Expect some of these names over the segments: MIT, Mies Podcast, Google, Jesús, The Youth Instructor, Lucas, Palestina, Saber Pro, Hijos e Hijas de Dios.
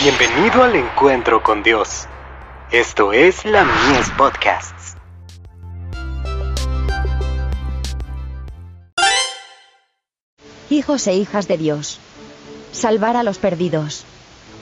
Bienvenido al encuentro con Dios. Esto es la Mies Podcast. Hijos e hijas de Dios. Salvar a los perdidos.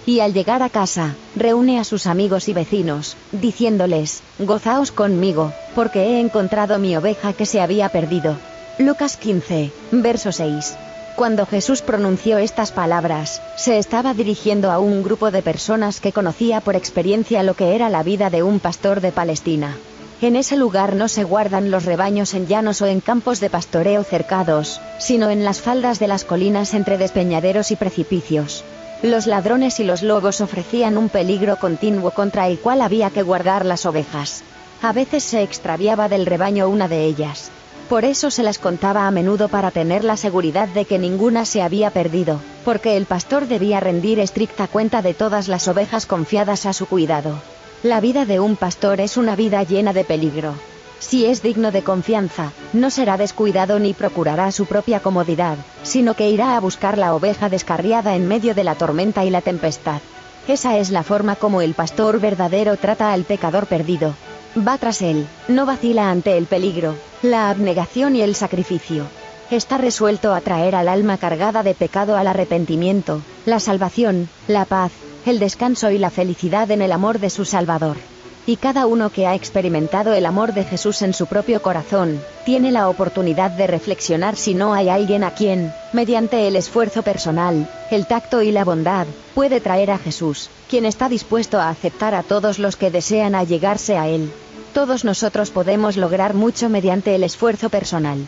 Y al llegar a casa, reúne a sus amigos y vecinos, diciéndoles: gozaos conmigo, porque he encontrado mi oveja que se había perdido. Lucas 15, verso 6. Cuando Jesús pronunció estas palabras, se estaba dirigiendo a un grupo de personas que conocía por experiencia lo que era la vida de un pastor de Palestina. En ese lugar no se guardan los rebaños en llanos o en campos de pastoreo cercados, sino en las faldas de las colinas entre despeñaderos y precipicios. Los ladrones y los lobos ofrecían un peligro continuo contra el cual había que guardar las ovejas. A veces se extraviaba del rebaño una de ellas. Por eso se las contaba a menudo para tener la seguridad de que ninguna se había perdido, porque el pastor debía rendir estricta cuenta de todas las ovejas confiadas a su cuidado. La vida de un pastor es una vida llena de peligro. Si es digno de confianza, no será descuidado ni procurará su propia comodidad, sino que irá a buscar la oveja descarriada en medio de la tormenta y la tempestad. Esa es la forma como el pastor verdadero trata al pecador perdido. Va tras él, no vacila ante el peligro, la abnegación y el sacrificio. Está resuelto a traer al alma cargada de pecado al arrepentimiento, la salvación, la paz, el descanso y la felicidad en el amor de su Salvador. Y cada uno que ha experimentado el amor de Jesús en su propio corazón, tiene la oportunidad de reflexionar si no hay alguien a quien, mediante el esfuerzo personal, el tacto y la bondad, puede traer a Jesús, quien está dispuesto a aceptar a todos los que desean allegarse a Él. Todos nosotros podemos lograr mucho mediante el esfuerzo personal.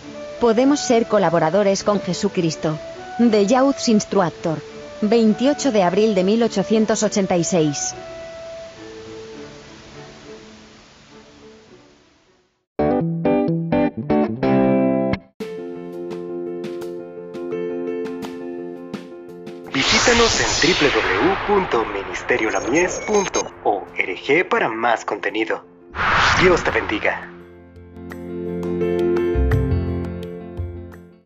Podemos ser colaboradores con Jesucristo. The Youth Instructor. 28 de abril de 1886. Visítanos en www.ministeriolamies.org para más contenido. Dios te bendiga.